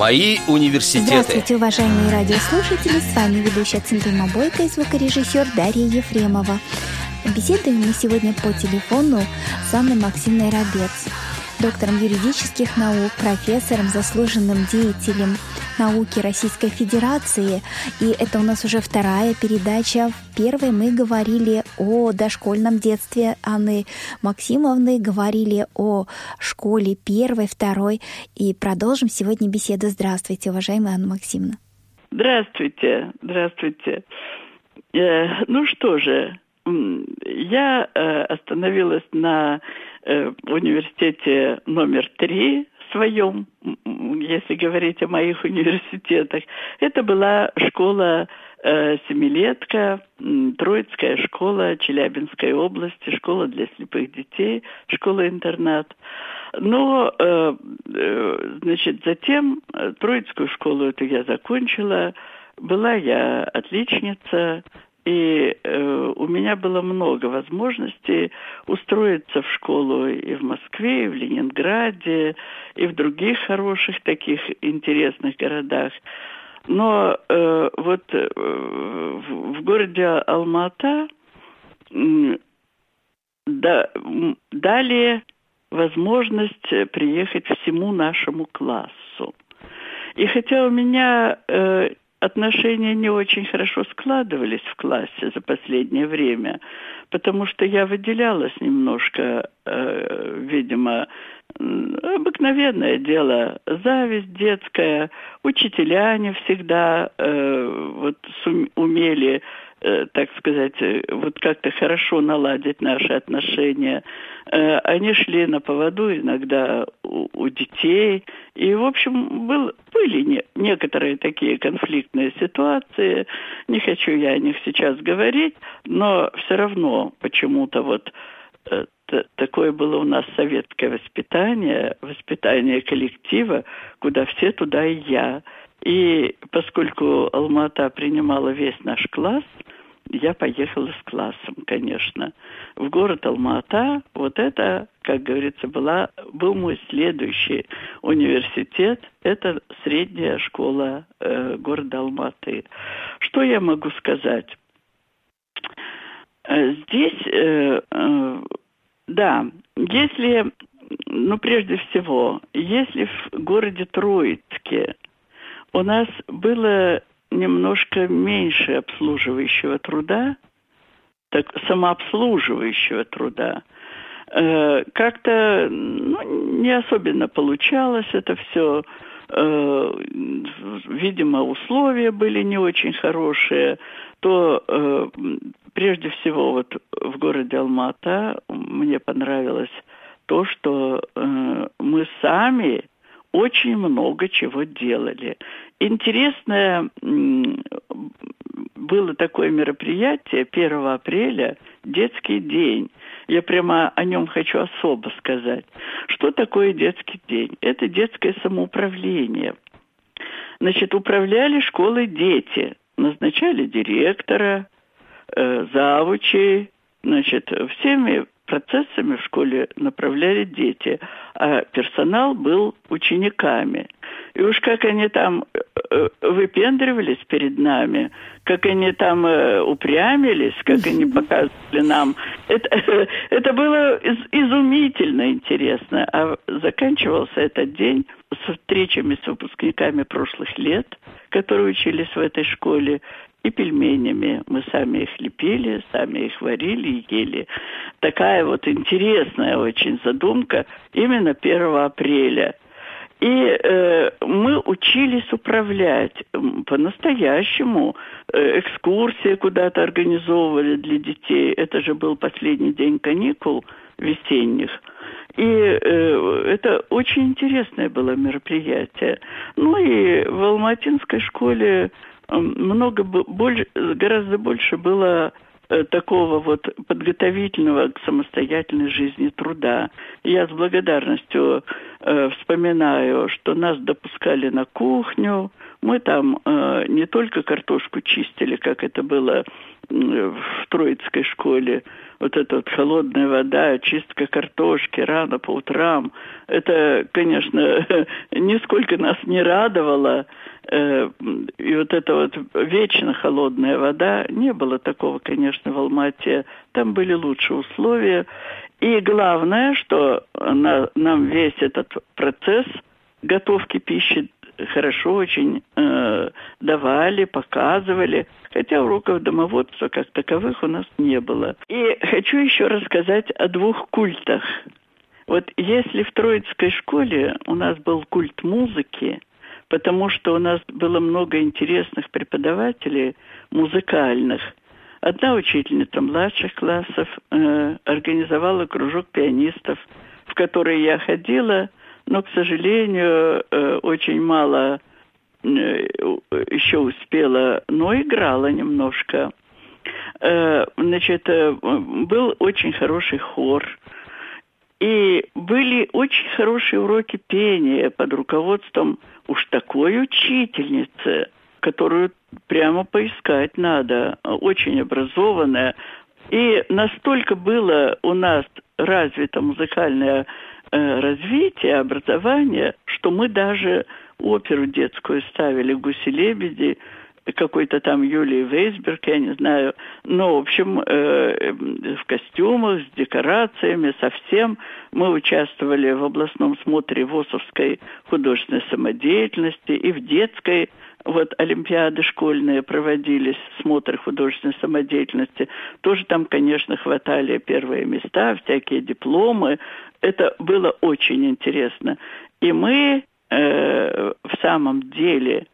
Мои университеты. Здравствуйте, уважаемые радиослушатели. С вами ведущая Тим Бойко и звукорежиссер Дарья Ефремова. Беседуем мы сегодня по телефону с Анной Максимовной Рабец, доктором юридических наук, профессором, заслуженным деятелем науки Российской Федерации. И это у нас уже вторая передача. В первой мы говорили о дошкольном детстве Анны Максимовны, говорили о школе первой, второй. И продолжим сегодня беседу. Здравствуйте, уважаемая Анна Максимовна. Здравствуйте, здравствуйте. Ну что же, я остановилась на университете номер 3 своем, если говорить о моих университетах. Это была школа семилетка, Троицкая школа Челябинской области, школа для слепых детей, школа-интернат. Но, значит, затем Троицкую школу эту я закончила, была я отличница, и у меня было много возможностей устроиться в школу и в Москве, и в Ленинграде, и в других хороших таких интересных городах. Но в городе Алма-Ата дали возможность приехать всему нашему классу. И хотя у меня... отношения не очень хорошо складывались в классе за последнее время, потому что я выделялась немножко, видимо, обыкновенное дело, зависть детская. Учителя не всегда умели, так сказать, вот как-то хорошо наладить наши отношения. Они шли на поводу иногда у детей. И, в общем, были некоторые такие конфликтные ситуации. Не хочу я о них сейчас говорить, но все равно почему-то вот такое было у нас советское воспитание, воспитание коллектива, куда все туда и я. И поскольку Алма-Ата принимала весь наш класс, я поехала с классом, конечно. В город Алма-Ата, вот это, как говорится, был мой следующий университет. Это средняя школа города Алма-Аты. Что я могу сказать? Здесь, прежде всего, если в городе Троицке у нас было немножко меньше обслуживающего труда, самообслуживающего труда, как-то не особенно получалось это все. Видимо, условия были не очень хорошие, то прежде всего вот в городе Алма-Ата мне понравилось то, что мы сами очень много чего делали. Интересное было такое мероприятие 1 апреля, детский день. Я прямо о нем хочу особо сказать. Что такое детский день? Это детское самоуправление. Значит, управляли школой дети, назначали директора, завучей, значит, всеми процессами в школе направляли дети, а персонал был учениками. И уж как они там выпендривались перед нами, как они там упрямились, как они показывали нам. Это было изумительно интересно. А заканчивался этот день с встречами с выпускниками прошлых лет, которые учились в этой школе, и пельменями. Мы сами их лепили, сами их варили и ели. Такая вот интересная очень задумка именно 1 апреля. И мы учились управлять по-настоящему. Экскурсии куда-то организовывали для детей. Это же был последний день каникул весенних. И это очень интересное было мероприятие. Ну и в Алматинской школе гораздо больше было такого вот подготовительного к самостоятельной жизни труда. Я с благодарностью вспоминаю, что нас допускали на кухню, Мы там не только картошку чистили, как это было в Троицкой школе, вот эта вот холодная вода, чистка картошки рано по утрам. Это, конечно, нисколько нас не радовало. И вот эта вот вечно холодная вода, не было такого, конечно, в Алма-Ате. Там были лучшие условия. И главное, что нам весь этот процесс готовки пищи хорошо очень давали, показывали, хотя уроков домоводства как таковых у нас не было. И хочу еще рассказать о двух культах. Вот если в Троицкой школе у нас был культ музыки, потому что у нас было много интересных преподавателей музыкальных. Одна учительница младших классов организовала кружок пианистов, в который я ходила. Но, к сожалению, очень мало еще успела, но играла немножко. Значит, был очень хороший хор. И были очень хорошие уроки пения под руководством уж такой учительницы, которую прямо поискать надо, очень образованная. И настолько было у нас развито музыкальное развитие, образование, что мы даже оперу детскую ставили, «Гуси-лебеди», какой-то там Юлии Вейсберг, я не знаю. Но, в общем, в костюмах, с декорациями, совсем. Мы участвовали в областном смотре ВОСовской художественной самодеятельности и в детской. Вот олимпиады школьные проводились, смотры художественной самодеятельности. Тоже там, конечно, хватали первые места, всякие дипломы. Это было очень интересно. И мы в самом деле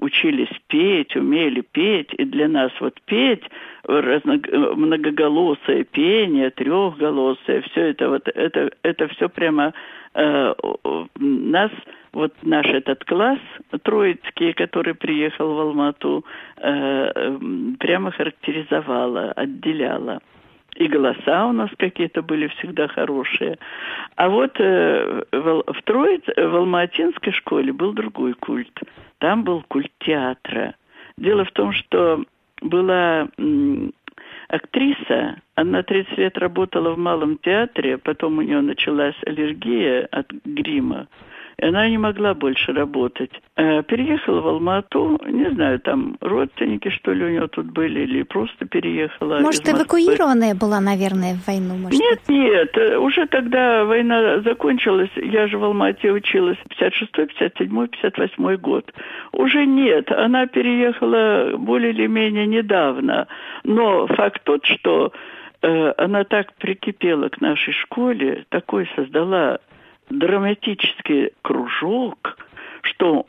учились петь, умели петь. И для нас вот петь, многоголосое пение, трехголосое, все это вот, это все прямо нас, вот наш этот класс троицкий, который приехал в Алма-Ату, прямо характеризовало, отделяло. И голоса у нас какие-то были всегда хорошие. А вот в Алма-Атинской школе был другой культ. Там был культ театра. Дело в том, что была актриса, она 30 лет работала в малом театре, потом у нее началась аллергия от грима. И она не могла больше работать. Переехала в Алма-Ату, не знаю, там родственники, что ли, у нее тут были, или просто переехала. Может, эвакуированная была, наверное, в войну? Может, нет, уже тогда война закончилась. Я же в Алма-Ате училась 56-й, 57-й, 58-й год. Уже нет, она переехала более или менее недавно. Но факт тот, что она так прикипела к нашей школе, такой создала драматический кружок, что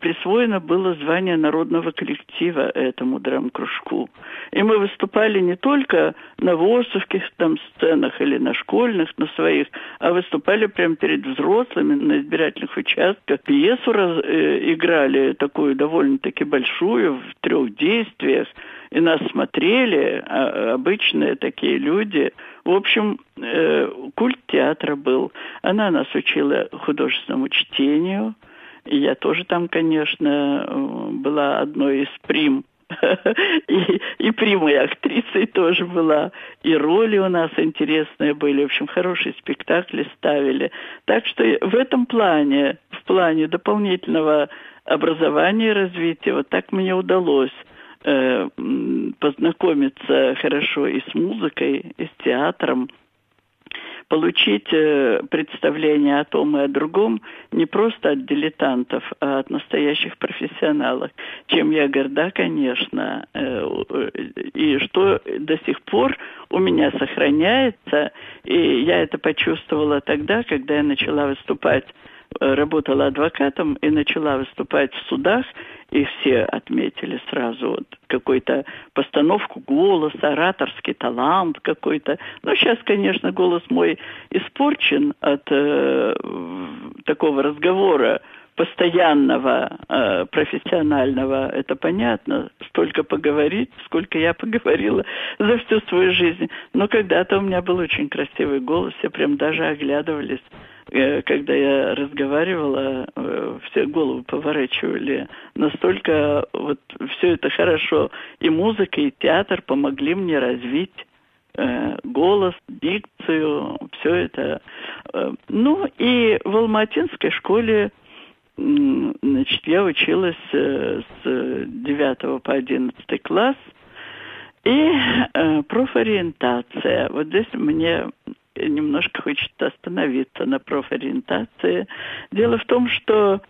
присвоено было звание народного коллектива этому драм-кружку. И мы выступали не только на ВОСовских там сценах или на школьных, на своих, а выступали прямо перед взрослыми на избирательных участках. Пьесу играли такую довольно-таки большую, в 3 действиях. И нас смотрели обычные такие люди. В общем, культ театра был. Она нас учила художественному чтению. И я тоже там, конечно, была одной из прим. И примой актрисой тоже была. И роли у нас интересные были. В общем, хорошие спектакли ставили. Так что в этом плане, в плане дополнительного образования и развития, вот так мне удалось познакомиться хорошо и с музыкой, и с театром, получить представление о том и о другом не просто от дилетантов, а от настоящих профессионалов, чем я горда, конечно, и что до сих пор у меня сохраняется, и я это почувствовала тогда, когда я начала выступать, работала адвокатом и начала выступать в судах, и все отметили сразу вот какую-то постановку голоса, ораторский талант какой-то. Ну, сейчас, конечно, голос мой испорчен от такого разговора постоянного, профессионального. Это понятно. Столько поговорить, сколько я поговорила за всю свою жизнь. Но когда-то у меня был очень красивый голос, все прям даже оглядывались когда я разговаривала, все голову поворачивали. Настолько вот все это хорошо. И музыка, и театр помогли мне развить голос, дикцию, все это. Ну и в Алма-Атинской школе, значит, я училась с 9 по 11 класс. И профориентация. Вот здесь мне немножко хочется остановиться на профориентации. Дело в том, что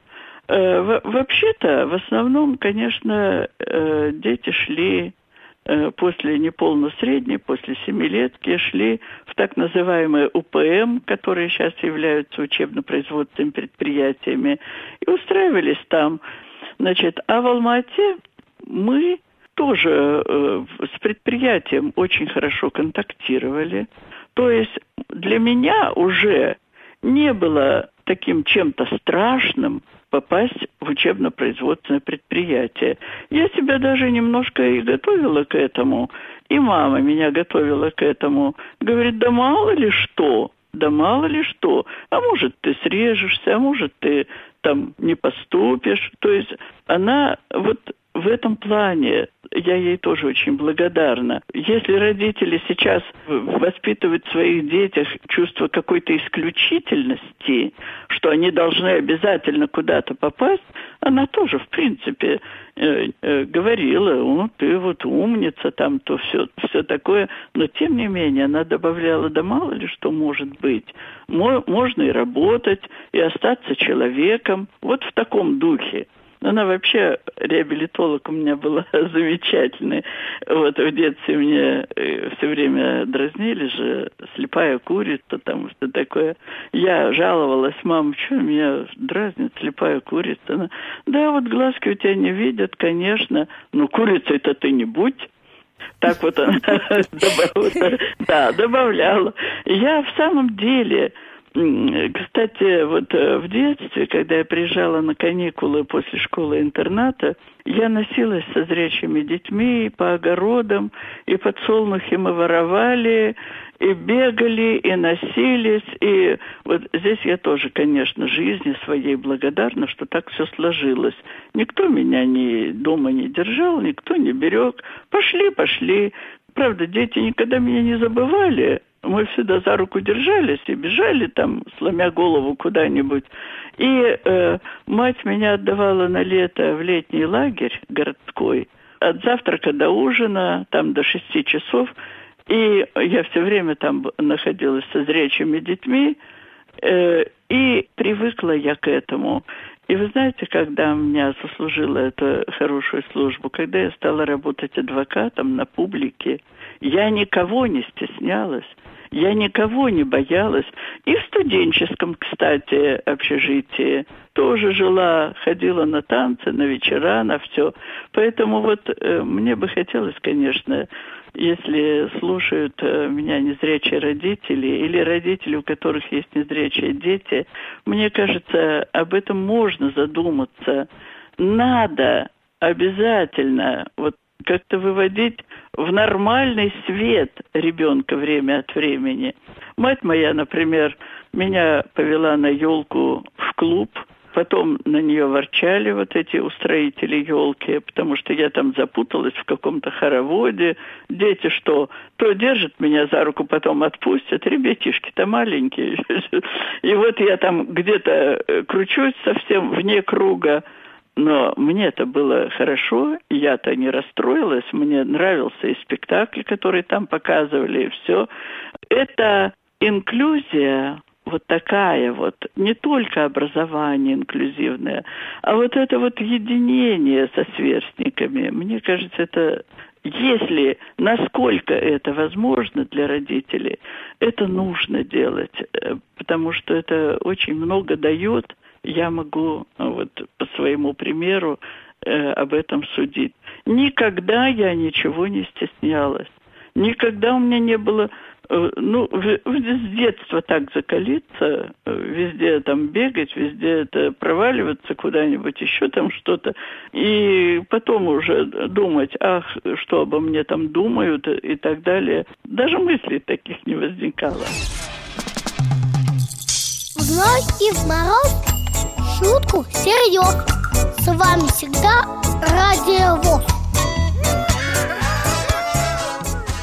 вообще-то в основном, конечно, дети шли после неполносредней, после семилетки, шли в так называемые УПМ, которые сейчас являются учебно-производственными предприятиями, и устраивались там. Значит, а в Алма-Ате мы тоже с предприятием очень хорошо контактировали. То есть для меня уже не было таким чем-то страшным попасть в учебно-производственное предприятие. Я себя даже немножко и готовила к этому. И мама меня готовила к этому. Говорит, да мало ли что, да мало ли что. А может, ты срежешься, а может, ты там не поступишь. То есть она вот... В этом плане я ей тоже очень благодарна. Если родители сейчас воспитывают в своих детях чувство какой-то исключительности, что они должны обязательно куда-то попасть, она тоже, в принципе, говорила, ну, ты вот умница, там, то все такое. Но, тем не менее, она добавляла, да мало ли что может быть. Можно и работать, и остаться человеком. Вот в таком духе. Она вообще реабилитолог у меня была замечательная. Вот в детстве меня все время дразнили же, слепая курица, там что такое. Я жаловалась, мама, что меня дразнит слепая курица? Она, да, вот глазки у тебя не видят, конечно, но курицей-то ты не будь. Так вот она добавляла. Я в самом деле... Кстати, вот в детстве, когда я приезжала на каникулы после школы-интерната, я носилась со зрячими детьми по огородам, и подсолнухи мы воровали, и бегали, и носились. И вот здесь я тоже, конечно, жизни своей благодарна, что так все сложилось. Никто меня дома не держал, никто не берег. Пошли. Правда, дети никогда меня не забывали. Мы всегда за руку держались и бежали там, сломя голову куда-нибудь. И мать меня отдавала на лето в летний лагерь городской. От завтрака до ужина, там до 6 часов. И я все время там находилась со зрячими детьми. И привыкла я к этому. И вы знаете, когда у меня заслужила эту хорошую службу, когда я стала работать адвокатом на публике, я никого не стеснялась. Я никого не боялась. И в студенческом, кстати, общежитии тоже жила, ходила на танцы, на вечера, на все. Поэтому вот мне бы хотелось, конечно, если слушают меня незрячие родители или родители, у которых есть незрячие дети, мне кажется, об этом можно задуматься. Надо обязательно вот как-то выводить в нормальный свет ребенка время от времени. Мать моя, например, меня повела на елку в клуб, потом на нее ворчали вот эти устроители елки, потому что я там запуталась в каком-то хороводе. Дети что, то держат меня за руку, потом отпустят. Ребятишки-то маленькие. И вот я там где-то кручусь совсем вне круга. Но мне это было хорошо, я-то не расстроилась, мне нравился и спектакль, который там показывали, и все. Это инклюзия вот такая вот, не только образование инклюзивное, а вот это вот единение со сверстниками. Мне кажется, это, если насколько это возможно для родителей, это нужно делать, потому что это очень много дает. Я могу вот по своему примеру об этом судить. Никогда я ничего не стеснялась. Никогда у меня не было... с детства так закалиться, везде там бегать, везде это проваливаться куда-нибудь, еще там что-то. И потом уже думать, что обо мне там думают и так далее. Даже мыслей таких не возникало. вновь и в мороз, шутку серьез. С вами всегда Радио ВОС.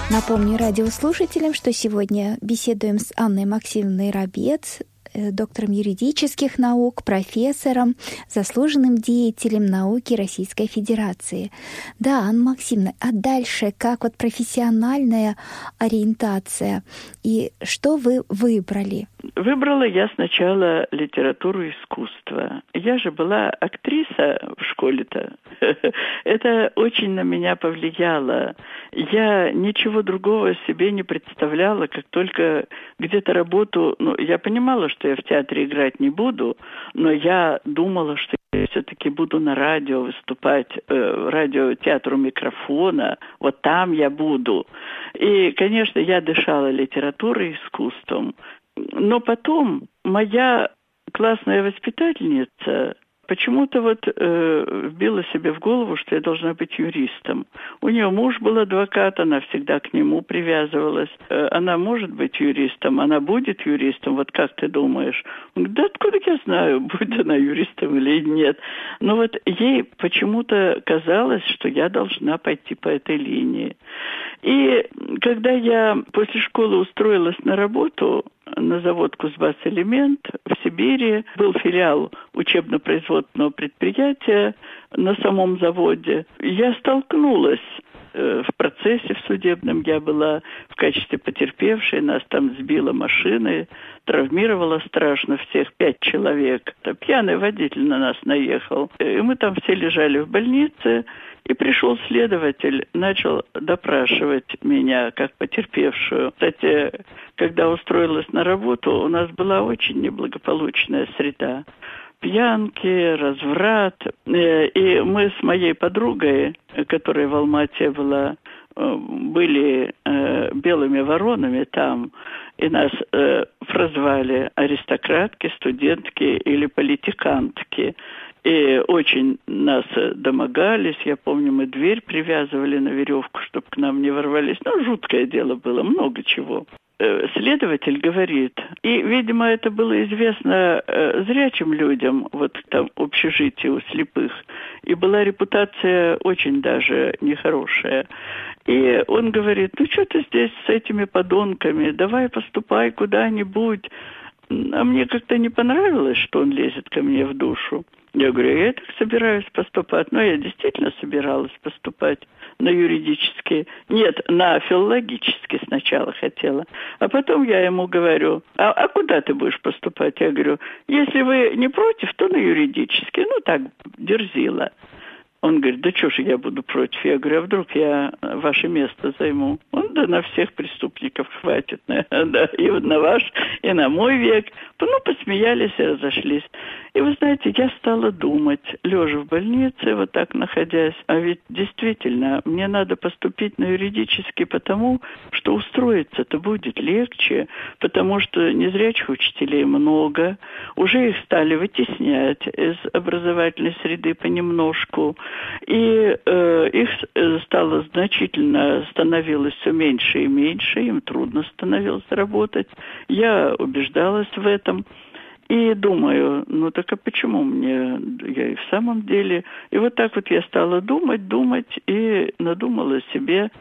Напомню радиослушателям, что сегодня беседуем с Анной Максимовной Рабец, доктором юридических наук, профессором, заслуженным деятелем науки Российской Федерации. Да, Анна Максимовна, а дальше как вот профессиональная ориентация? И что вы выбрали? Выбрала я сначала литературу и искусство. Я же была актриса в школе-то. Это очень на меня повлияло. Я ничего другого себе не представляла, как только где-то работу... Ну, я понимала, что я в театре играть не буду, но я думала, что я все-таки буду на радио выступать, радиотеатру микрофона. Вот там я буду. И, конечно, я дышала литературой и искусством. Но потом моя классная воспитательница почему-то вбила себе в голову, что я должна быть юристом. У нее муж был адвокат, она всегда к нему привязывалась. Она может быть юристом, она будет юристом, вот как ты думаешь? Он говорит, да откуда я знаю, будет она юристом или нет. Но вот ей почему-то казалось, что я должна пойти по этой линии. И когда я после школы устроилась на работу на завод «Кузбасс-элемент» в Сибири, был филиал учебно-производственного предприятия на самом заводе, я столкнулась в процессе в судебном. Я была в качестве потерпевшей, нас там сбила машина, травмировала страшно всех 5 человек. Пьяный водитель на нас наехал. И мы там все лежали в больнице. И пришел следователь, начал допрашивать меня как потерпевшую. Кстати, когда устроилась на работу, у нас была очень неблагополучная среда. Пьянки, разврат. И мы с моей подругой, которая в Алма-Ате была, были белыми воронами там, и нас прозвали аристократки, студентки или политикантки. И очень нас домогались. Я помню, мы дверь привязывали на веревку, чтобы к нам не ворвались. Ну, жуткое дело было, много чего. Следователь говорит, и, видимо, это было известно зрячим людям, вот там общежитие у слепых, и была репутация очень даже нехорошая. И он говорит, ну, что ты здесь с этими подонками, давай поступай куда-нибудь. А мне как-то не понравилось, что он лезет ко мне в душу. Я говорю, я так собираюсь поступать. Но я действительно собиралась поступать на юридический. Нет, на филологический сначала хотела. А потом я ему говорю, а куда ты будешь поступать? Я говорю, если вы не против, то на юридический. Ну, так, дерзила. Он говорит, да что же я буду против? Я говорю, а вдруг я ваше место займу? Он, да на всех преступников хватит, да, и вот на ваш, и на мой век. Ну, посмеялись и разошлись. И вы знаете, я стала думать, лежа в больнице, вот так находясь, а ведь действительно, мне надо поступить на юридический, потому что устроиться-то будет легче, потому что незрячих учителей много, уже их стали вытеснять из образовательной среды понемножку, и их стало значительно, становилось все меньше и меньше, им трудно становилось работать. Я убеждалась в этом. И думаю, ну так а почему мне, я и в самом деле... И вот так вот я стала думать и надумала себе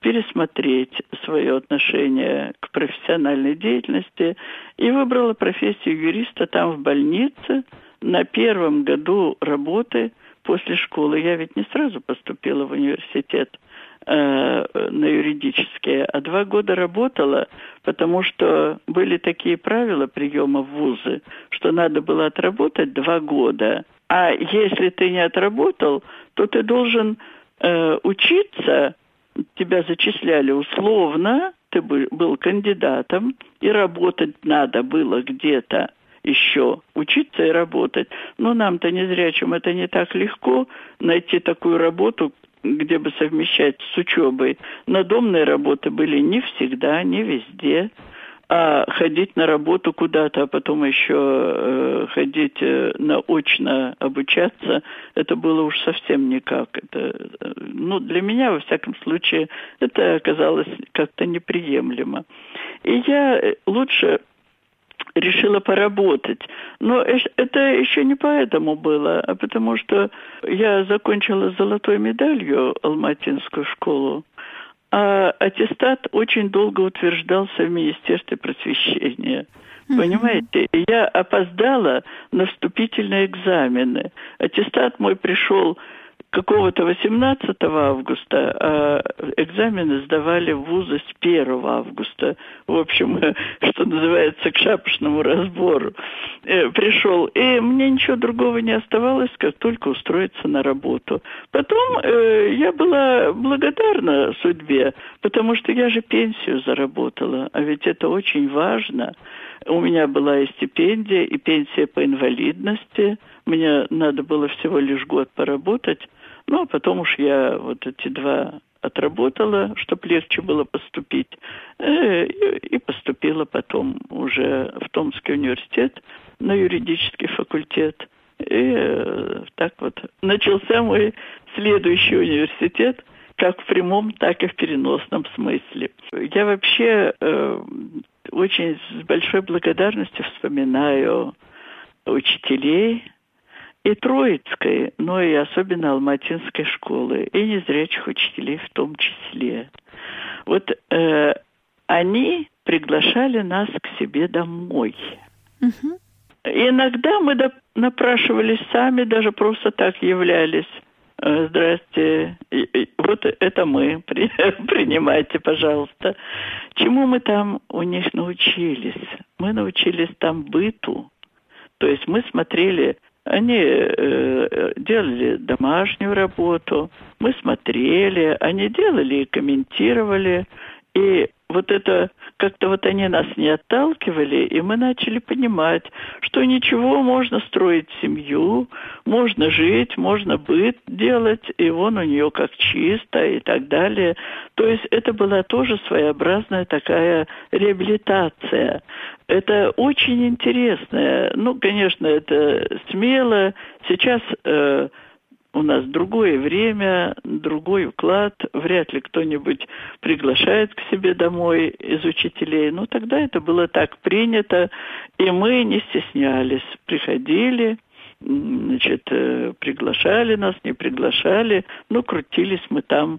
пересмотреть свое отношение к профессиональной деятельности. И выбрала профессию юриста там, в больнице, на первом году работы после школы. Я ведь не сразу поступила в университет на юридические, а 2 года работала, потому что были такие правила приема в вузы, что надо было отработать 2 года. А если ты не отработал, то ты должен учиться, тебя зачисляли условно, ты был кандидатом, и работать надо было где-то еще, учиться и работать. Но нам-то, незрячим, это не так легко найти такую работу, где бы совмещать с учебой. Надомные работы были не всегда, не везде. А ходить на работу куда-то, а потом еще ходить наочно обучаться, это было уж совсем никак. Это, ну, для меня, во всяком случае, это оказалось как-то неприемлемо. И я лучше решила поработать. Но это еще не поэтому было, а потому что я закончила с золотой медалью Алматинскую школу, а аттестат очень долго утверждался в Министерстве просвещения. Понимаете, я опоздала на вступительные экзамены. Аттестат мой пришел какого-то 18 августа, а экзамены сдавали в вузы с 1 августа. В общем, что называется, к шапошному разбору пришел. И мне ничего другого не оставалось, как только устроиться на работу. Потом я была благодарна судьбе, потому что я же пенсию заработала, а ведь это очень важно. У меня была и стипендия, и пенсия по инвалидности. Мне надо было всего лишь год поработать. Ну, а потом уж я вот эти 2 отработала, чтобы легче было поступить. И поступила потом уже в Томский университет на юридический факультет. И так вот начался мой следующий университет, как в прямом, так и в переносном смысле. Я вообще очень с большой благодарностью вспоминаю учителей и Троицкой, но и особенно Алматинской школы, и незрячих учителей в том числе. Вот они приглашали нас к себе домой. Угу. Иногда мы напрашивались сами, даже просто так являлись. Здрасте, вот это мы, принимайте, пожалуйста. Чему мы там у них научились? Мы научились там быту. То есть мы смотрели, они делали домашнюю работу, мы смотрели, они делали и комментировали. И вот это, как-то вот они нас не отталкивали, и мы начали понимать, что ничего, можно строить семью, можно жить, можно быт делать, и вон у нее как чисто и так далее. То есть это была тоже своеобразная такая реабилитация. Это очень интересно. Ну, конечно, это смело. Сейчас... у нас другое время, другой уклад. Вряд ли кто-нибудь приглашает к себе домой из учителей. Но тогда это было так принято, и мы не стеснялись. Приходили, значит, приглашали нас, не приглашали, но крутились мы там.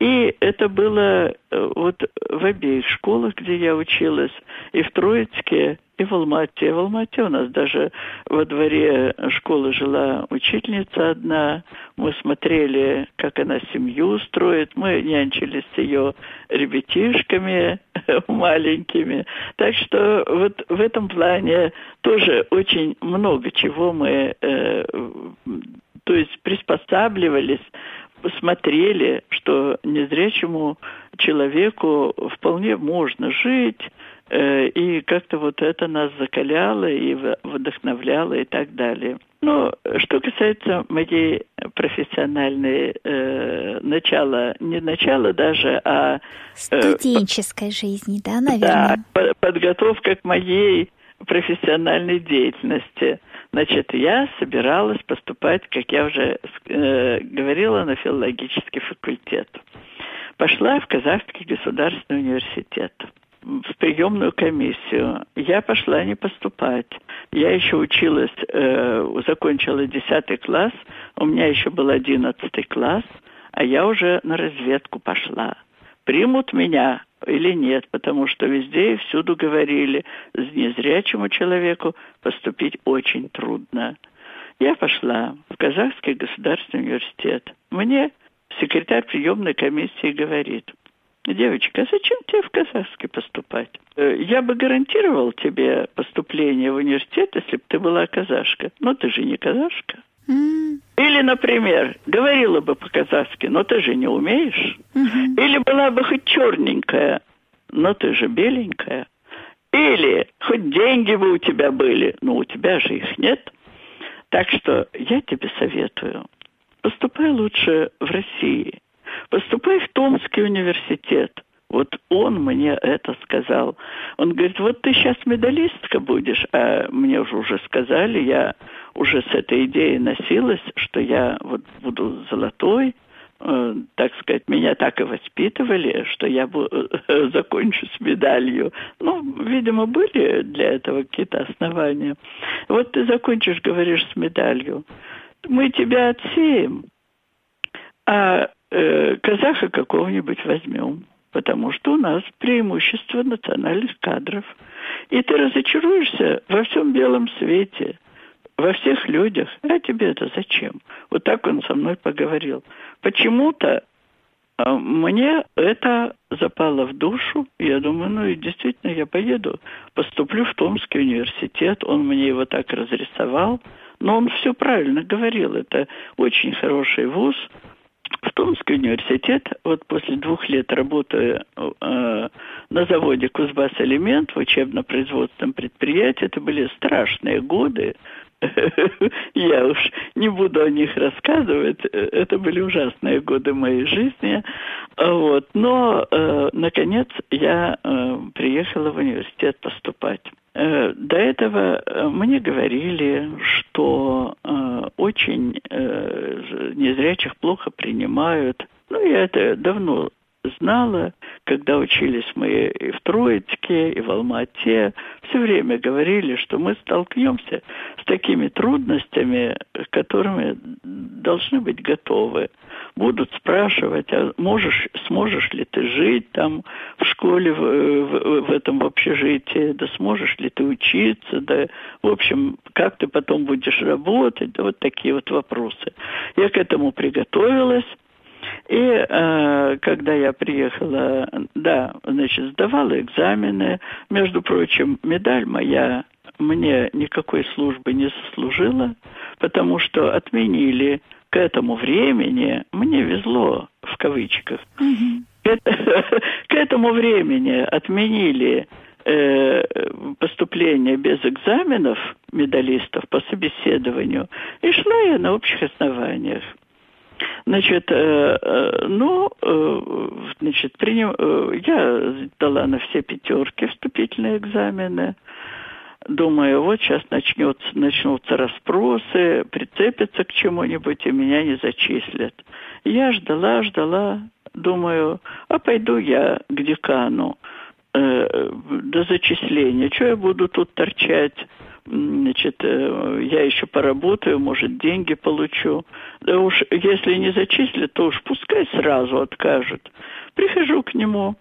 И это было вот в обеих школах, где я училась, и в Троицке, и в Алма-Ате. В Алма-Ате у нас даже во дворе школы жила учительница одна. Мы смотрели, как она семью строит. Мы нянчились с ее ребятишками маленькими. Так что вот в этом плане тоже очень много чего мы, то есть приспосабливались, смотрели, что незрячему человеку вполне можно жить. И как-то вот это нас закаляло и вдохновляло и так далее. Но что касается моей профессиональной начала, не начала даже, а... студенческой жизни, да, наверное? Да, подготовка к моей профессиональной деятельности. Значит, я собиралась поступать, как я уже говорила, на филологический факультет. Пошла в Казахский государственный университет. В приемную комиссию. Я пошла не поступать. Я еще училась, закончила 10 класс, у меня еще был 11 класс, а я уже на разведку пошла. Примут меня или нет, потому что везде и всюду говорили, незрячему человеку поступить очень трудно. Я пошла в Казахский государственный университет. Мне секретарь приемной комиссии говорит: девочка, а зачем тебе в Казахский поступать? Я бы гарантировал тебе поступление в университет, если бы ты была казашка. Но ты же не казашка. Или, например, говорила бы по-казахски, но ты же не умеешь. Или была бы хоть черненькая, но ты же беленькая. Или хоть деньги бы у тебя были, но у тебя же их нет. Так что я тебе советую, поступай лучше в России. Поступай в Томский университет. Вот он мне это сказал. Он говорит, вот ты сейчас медалистка будешь. А мне же уже сказали, я уже с этой идеей носилась, что я вот буду золотой. так сказать, меня так и воспитывали, что я закончу с медалью. Ну, видимо, были для этого какие-то основания. Вот ты закончишь, говоришь, с медалью. Мы тебя отсеем, а казаха какого-нибудь возьмем, потому что у нас преимущество национальных кадров. И ты разочаруешься во всем белом свете, во всех людях. А тебе это зачем? Вот так он со мной поговорил. Почему-то мне это запало в душу. Я думаю, ну и действительно я поеду, поступлю в Томский университет. Он мне его так разрисовал. Но он все правильно говорил. Это очень хороший вуз. В Томский университет, вот после 2 лет работы на заводе «Кузбасс-элемент» в учебно-производственном предприятии, это были страшные годы. Я уж не буду о них рассказывать. Это были ужасные годы моей жизни. Вот. Но, наконец, я приехала в университет поступать. До этого мне говорили, что очень незрячих плохо принимают. Ну, я это давно знала, когда учились мы и в Троицке, и в Алма-Ате. Все время говорили, что мы столкнемся с такими трудностями, к которым должны быть готовы. Будут спрашивать, а сможешь ли ты жить там в школе, в этом в общежитии, да сможешь ли ты учиться, да, в общем, как ты потом будешь работать, да, вот такие вот вопросы. Я к этому приготовилась. И когда я приехала, да, значит, сдавала экзамены. Между прочим, медаль моя мне никакой службы не заслужила, потому что отменили к этому времени, мне везло, в кавычках, к этому времени отменили поступление без экзаменов медалистов по собеседованию, и шла я на общих основаниях. Значит, я сдала на все 5 вступительные экзамены. Думаю, вот сейчас начнутся расспросы, прицепятся к чему-нибудь, и меня не зачислят. Я ждала, думаю, а пойду я к декану до зачисления. Что я буду тут торчать? Значит, я еще поработаю, может, деньги получу. Да уж, если не зачислят, то уж пускай сразу откажут. Прихожу к нему.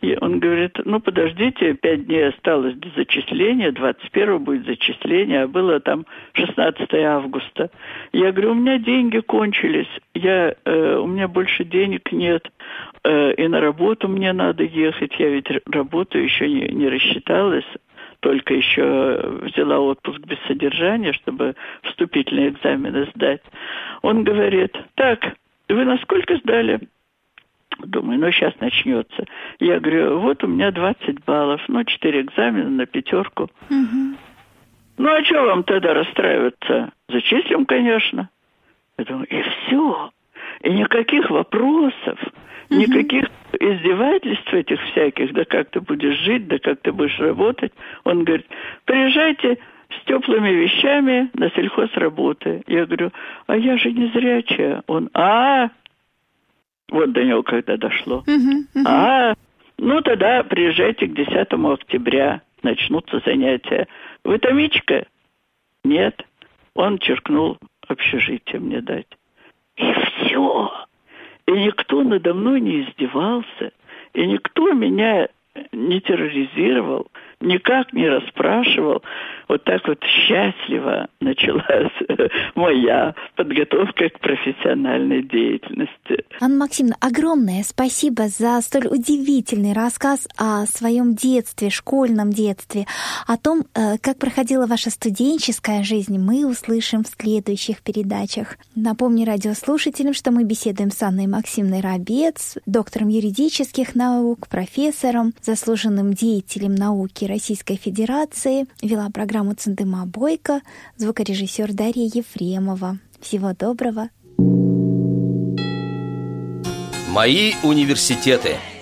И он говорит, ну, подождите, 5 дней осталось до зачисления, 21-го будет зачисление, а было там 16 августа. Я говорю, у меня деньги кончились, у меня больше денег нет, и на работу мне надо ехать, я ведь работаю, еще не рассчиталась, только еще взяла отпуск без содержания, чтобы вступительные экзамены сдать. Он говорит, так, вы насколько сдали? Думаю, ну сейчас начнется. Я говорю, вот у меня 20 баллов, 4 экзамена на 5. Угу. Ну а что вам тогда расстраиваться? Зачислим, конечно. Я думаю, и все. И никаких вопросов, никаких издевательств этих всяких, да как ты будешь жить, да как ты будешь работать. Он говорит, приезжайте с теплыми вещами на сельхозработы. Я говорю, а я же незрячая. Он, вот до него когда дошло. Ну тогда приезжайте к 10 октября, начнутся занятия. Вы томичка? Нет. Он черкнул общежитие мне дать. И все. И никто надо мной не издевался, и никто меня не терроризировал, никак не расспрашивал. Вот так вот счастливо началась моя подготовка к профессиональной деятельности. Анна Максимовна, огромное спасибо за столь удивительный рассказ о своем детстве, школьном детстве, о том, как проходила ваша студенческая жизнь, мы услышим в следующих передачах. Напомню радиослушателям, что мы беседуем с Анной Максимовной Рабец, доктором юридических наук, профессором, заслуженным деятелем науки Российской Федерации. Вела программу Тим Бойко, звукорежиссер Дарья Ефремова. Всего доброго. Мои университеты.